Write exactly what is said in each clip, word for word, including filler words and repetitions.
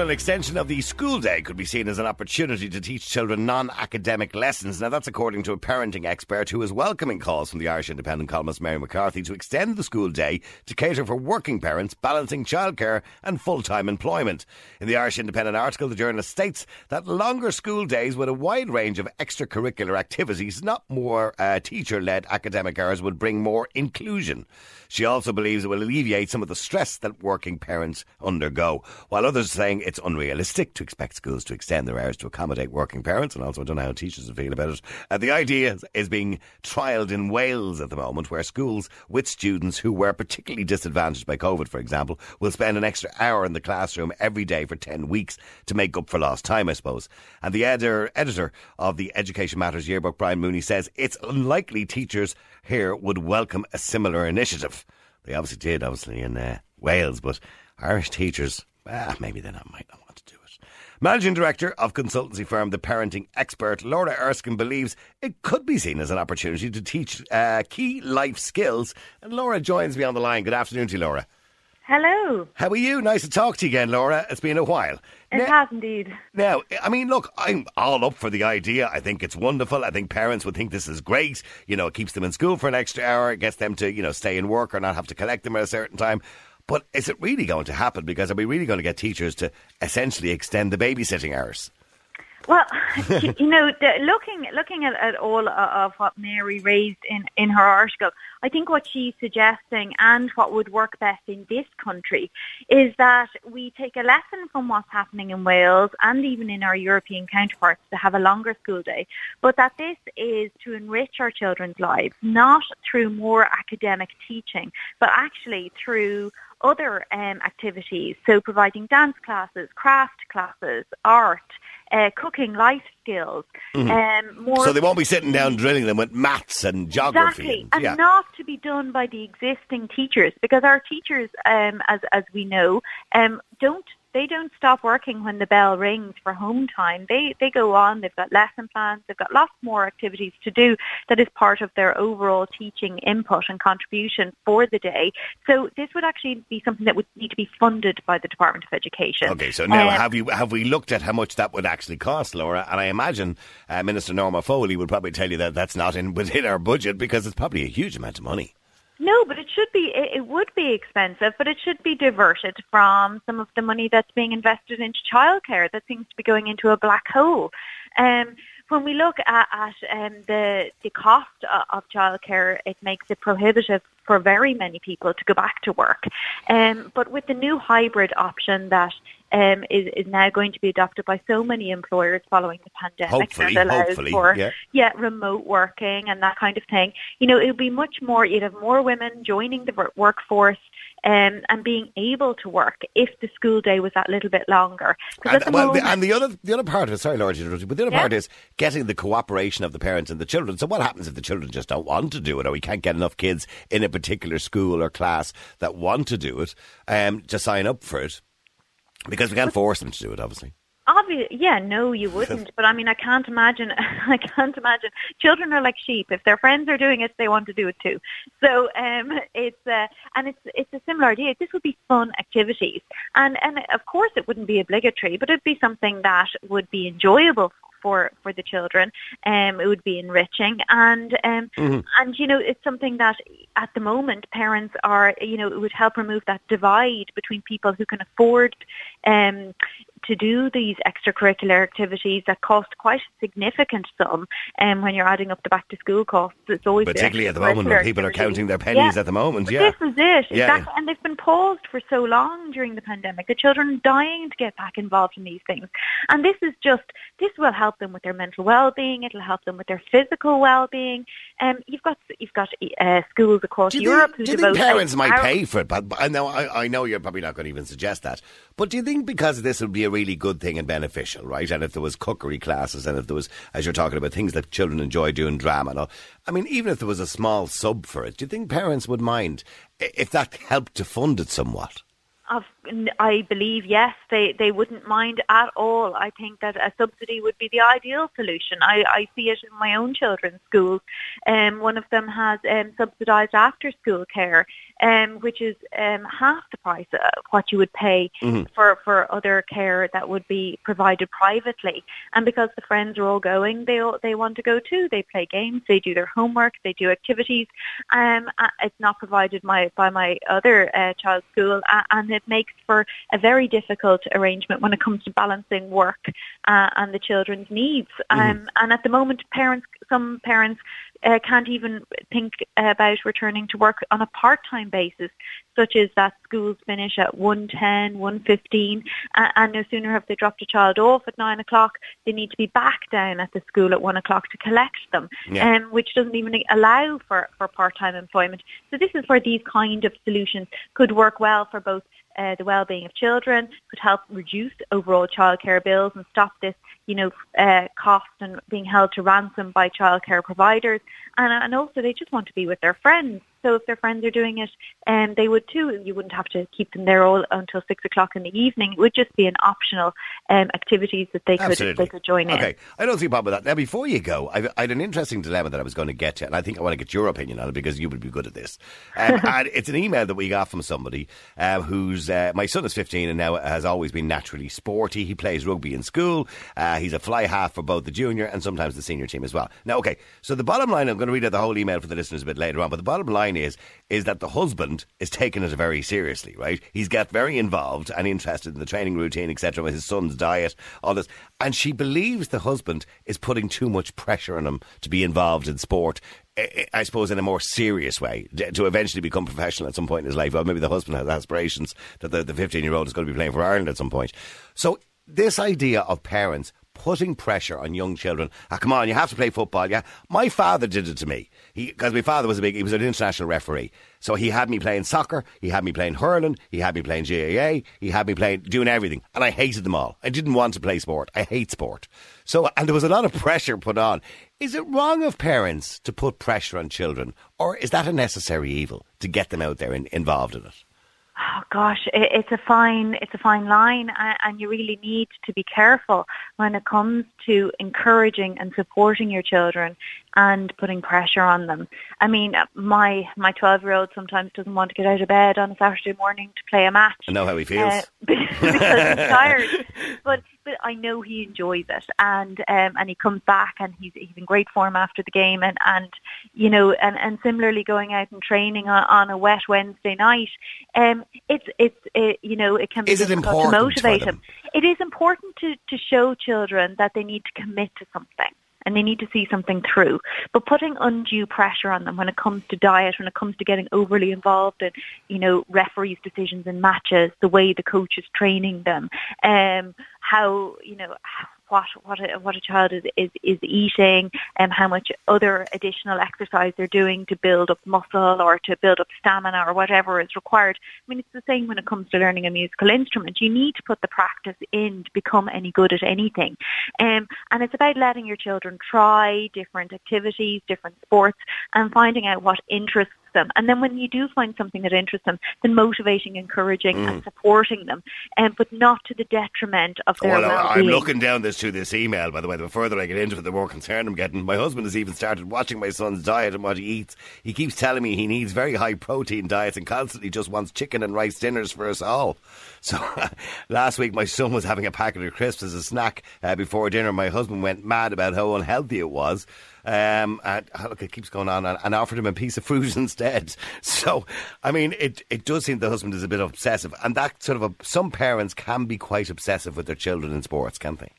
An extension of the school day could be seen as an opportunity to teach children non-academic lessons. Now, that's according to a parenting expert who is welcoming calls from the Irish Independent columnist Mary McCarthy to extend the school day to cater for working parents balancing childcare and full-time employment. In the Irish Independent article, the journalist states that longer school days with a wide range of extracurricular activities, not more uh, teacher-led academic hours, would bring more inclusion. She also believes it will alleviate some of the stress that working parents undergo, while others are saying it's unrealistic to expect schools to extend their hours to accommodate working parents, and also I don't know how teachers feel about it. Uh, the idea is being trialled in Wales at the moment, where schools with students who were particularly disadvantaged by COVID, for example, will spend an extra hour in the classroom every day for ten weeks to make up for lost time, I suppose. And the editor, editor of the Education Matters Yearbook, Brian Mooney, says it's unlikely teachers here would welcome a similar initiative. They obviously did, obviously, in uh, Wales, but Irish teachers... Ah, maybe then I might not want to do it. Managing Director of consultancy firm The Parenting Expert, Laura Erskine, believes it could be seen as an opportunity to teach uh, key life skills. And Laura joins me on the line. Good afternoon to you, Laura. Hello. How are you? Nice to talk to you again, Laura. It's been a while. It now, has indeed. Now, I mean, look, I'm all up for the idea. I think it's wonderful. I think parents would think this is great. You know, it keeps them in school for an extra hour. It gets them to, you know, stay in work or not have to collect them at a certain time. But is it really going to happen? Because are we really going to get teachers to essentially extend the babysitting hours? Well, you know, the, looking looking at, at all of what Mary raised in, in her article, I think what she's suggesting and what would work best in this country is that we take a lesson from what's happening in Wales and even in our European counterparts to have a longer school day, but that this is to enrich our children's lives, not through more academic teaching, but actually through other um, activities, so providing dance classes, craft classes, art, Uh, cooking, life skills. Mm-hmm. Um, more so they won't be sitting down drilling them with maths and geography. Exactly, and, and yeah. Not to be done by the existing teachers, because our teachers, um, as as we know, um, don't they don't stop working when the bell rings for home time. They they go on, they've got lesson plans, they've got lots more activities to do that is part of their overall teaching input and contribution for the day. So this would actually be something that would need to be funded by the Department of Education. Okay, so now um, have you have we looked at how much that would actually cost, Laura? And I imagine uh, Minister Norma Foley would probably tell you that that's not in within our budget, because it's probably a huge amount of money. No, but it should be, it would be expensive, but it should be diverted from some of the money that's being invested into childcare that seems to be going into a black hole. Um, When we look at, at um, the, the cost of childcare, it makes it prohibitive for very many people to go back to work. Um, but with the new hybrid option that um, is, is now going to be adopted by so many employers following the pandemic, hopefully, that allows hopefully, for yeah. Yeah, remote working and that kind of thing, you know, it'll be much more, you'd have more women joining the workforce Um, and being able to work if the school day was that little bit longer. And the, well, moment... the, and the other the other part of it, sorry, Laura, but the other yeah. part is getting the cooperation of the parents and the children. So what happens if the children just don't want to do it, or we can't get enough kids in a particular school or class that want to do it um, to sign up for it? Because we can't force them to do it, obviously. Obviously, yeah, no, you wouldn't. But I mean, I can't imagine. I can't imagine. Children are like sheep. If their friends are doing it, they want to do it too. So um, it's uh, and it's it's a similar idea. This would be fun activities, and and of course it wouldn't be obligatory, but it'd be something that would be enjoyable for for the children. Um, it would be enriching, and um, mm-hmm. and you know, it's something that at the moment parents are, you know, it would help remove that divide between people who can afford um. to do these extracurricular activities that cost quite a significant sum, and um, when you're adding up the back to school costs, it's always particularly at the moment when people activities. are counting their pennies yeah. at the moment. But yeah, this is it yeah. exactly. And they've been paused for so long during the pandemic. The children are dying to get back involved in these things, and this is just this will help them with their mental well-being. It'll help them with their physical well-being. And um, you've got you've got uh, schools across do Europe think, who do devote. Do you think parents might pay for it? But, but I know I, I know you're probably not going to even suggest that. But do you think because this would be a really good thing and beneficial, right? And if there was cookery classes, and if there was, as you're talking about, things that children enjoy doing, drama and all, I mean, even if there was a small sub for it, do you think parents would mind if that helped to fund it somewhat? Of I believe, yes, they, they wouldn't mind at all. I think that a subsidy would be the ideal solution. I, I see it in my own children's schools. Um, one of them has um, subsidised after-school care, um, which is um, half the price of what you would pay mm-hmm. for, for other care that would be provided privately. And because the friends are all going, they all, they want to go too. They play games, they do their homework, they do activities. Um, it's not provided my, by my other uh, child's school, and it makes for a very difficult arrangement when it comes to balancing work uh, and the children's needs. Um, mm-hmm. And at the moment, parents, some parents uh, can't even think about returning to work on a part-time basis, such as that schools finish at one ten, one fifteen, uh, and no sooner have they dropped a child off at nine o'clock, they need to be back down at the school at one o'clock to collect them, yeah. um, which doesn't even allow for, for part-time employment. So this is where these kind of solutions could work well for both Uh, the well-being of children, could help reduce overall childcare bills and stop this, you know, uh, cost and being held to ransom by childcare providers. And, and also they just want to be with their friends. So if their friends are doing it, um, they would too. You wouldn't have to keep them there all until six o'clock in the evening. It would just be an optional um, activities that they could they could join okay. in. Okay, I don't see a problem with that. Now, before you go, I've, I had an interesting dilemma that I was going to get to, and I think I want to get your opinion on it because you would be good at this. Um, and it's an email that we got from somebody uh, who's, uh, my son is fifteen and now has always been naturally sporty. He plays rugby in school. Uh, he's a fly half for both the junior and sometimes the senior team as well. Now, okay, so the bottom line, I'm going to read out the whole email for the listeners a bit later on, but the bottom line is is that the husband is taking it very seriously, right? He's got very involved and interested in the training routine, et cetera, with his son's diet, all this. And she believes the husband is putting too much pressure on him to be involved in sport, I suppose, in a more serious way, to eventually become professional at some point in his life. Or maybe the husband has aspirations that the fifteen-year-old is going to be playing for Ireland at some point. So this idea of parents putting pressure on young children. Ah, come on, you have to play football. Yeah, my father did it to me. He, because my father was a big, he was an international referee. So he had me playing soccer, he had me playing hurling, he had me playing G A A, he had me playing, doing everything. And I hated them all. I didn't want to play sport. I hate sport. So, and there was a lot of pressure put on. Is it wrong of parents to put pressure on children? Or is that a necessary evil to get them out there and involved in it? Oh gosh, it's a fine, it's a fine line, and you really need to be careful when it comes to encouraging and supporting your children and putting pressure on them. I mean, my my twelve-year-old sometimes doesn't want to get out of bed on a Saturday morning to play a match. I know how he feels. Uh, because he's tired. But but I know he enjoys it, and um, and he comes back and he's he's in great form after the game, and, and you know, and, and similarly going out and training on, on a wet Wednesday night, um, it's it's it, you know, it can be difficult to motivate him. It is important to, to show children that they need to commit to something. And they need to see something through. But putting undue pressure on them when it comes to diet, when it comes to getting overly involved in, you know, referees' decisions in matches, the way the coach is training them, um, how, you know, what what a, what a child is, is, is eating, and how much other additional exercise they're doing to build up muscle or to build up stamina or whatever is required. I mean, it's the same when it comes to learning a musical instrument. You need to put the practice in to become any good at anything. Um, and it's about letting your children try different activities, different sports, and finding out what interests them. And then when you do find something that interests them, then motivating, encouraging mm. and supporting them, um, but not to the detriment of their well, well-being. I'm looking down this to this email, by the way. The further I get into it, the more concerned I'm getting. My husband has even started watching my son's diet and what he eats. He keeps telling me he needs very high protein diets and constantly just wants chicken and rice dinners for us all. So last week my son was having a packet of crisps as a snack uh, before dinner. My husband went mad about how unhealthy it was. Um, and, oh, look, it keeps going on, and, and offered him a piece of fruit instead. So, I mean, it, it does seem the husband is a bit obsessive, and that sort of a, some parents can be quite obsessive with their children in sports, can't they?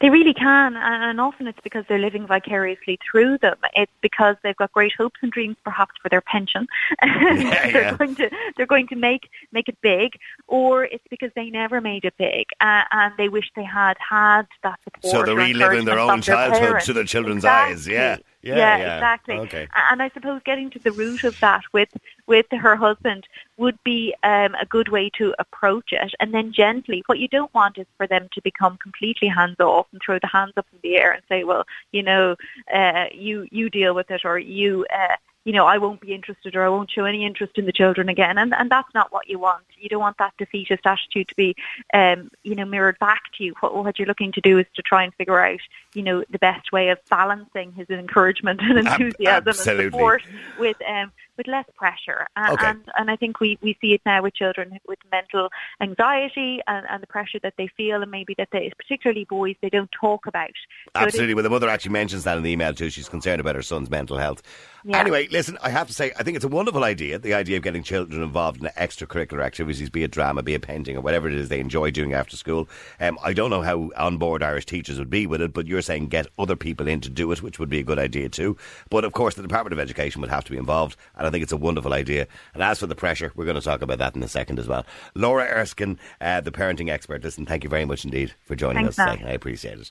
They really can, and often it's because they're living vicariously through them. It's because they've got great hopes and dreams, perhaps for their pension. Yeah, they're yeah. going to they're going to make make it big, or it's because they never made it big, uh, and they wish they had had that support. So they're reliving their own childhood through their children's eyes. Yeah. Yeah, yeah, yeah, exactly. Okay. And I suppose getting to the root of that with, with her husband would be um, a good way to approach it. And then gently, what you don't want is for them to become completely hands-off and throw the hands up in the air and say, well, you know, uh, you, you deal with it, or you... Uh, you know, I won't be interested or I won't show any interest in the children again. And, and that's not what you want. You don't want that defeatist attitude to be, um, you know, mirrored back to you. What, what you're looking to do is to try and figure out, you know, the best way of balancing his encouragement and enthusiasm Absolutely. and support with um, with less pressure. And, okay. and, and I think we, we see it now with children with mental anxiety and, and the pressure that they feel, and maybe that they, particularly boys, they don't talk about. So Absolutely. Well, the mother actually mentions that in the email too. She's concerned about her son's mental health. Yeah. Anyway, listen, I have to say, I think it's a wonderful idea, the idea of getting children involved in extracurricular activities, be it drama, be it painting, or whatever it is they enjoy doing after school. Um, I don't know how on board Irish teachers would be with it, but you're saying get other people in to do it, which would be a good idea too. But of course, the Department of Education would have to be involved, and I think it's a wonderful idea. And as for the pressure, we're going to talk about that in a second as well. Laura Erskine, uh, the parenting expert, listen, thank you very much indeed for joining Thanks us that. today. I appreciate it.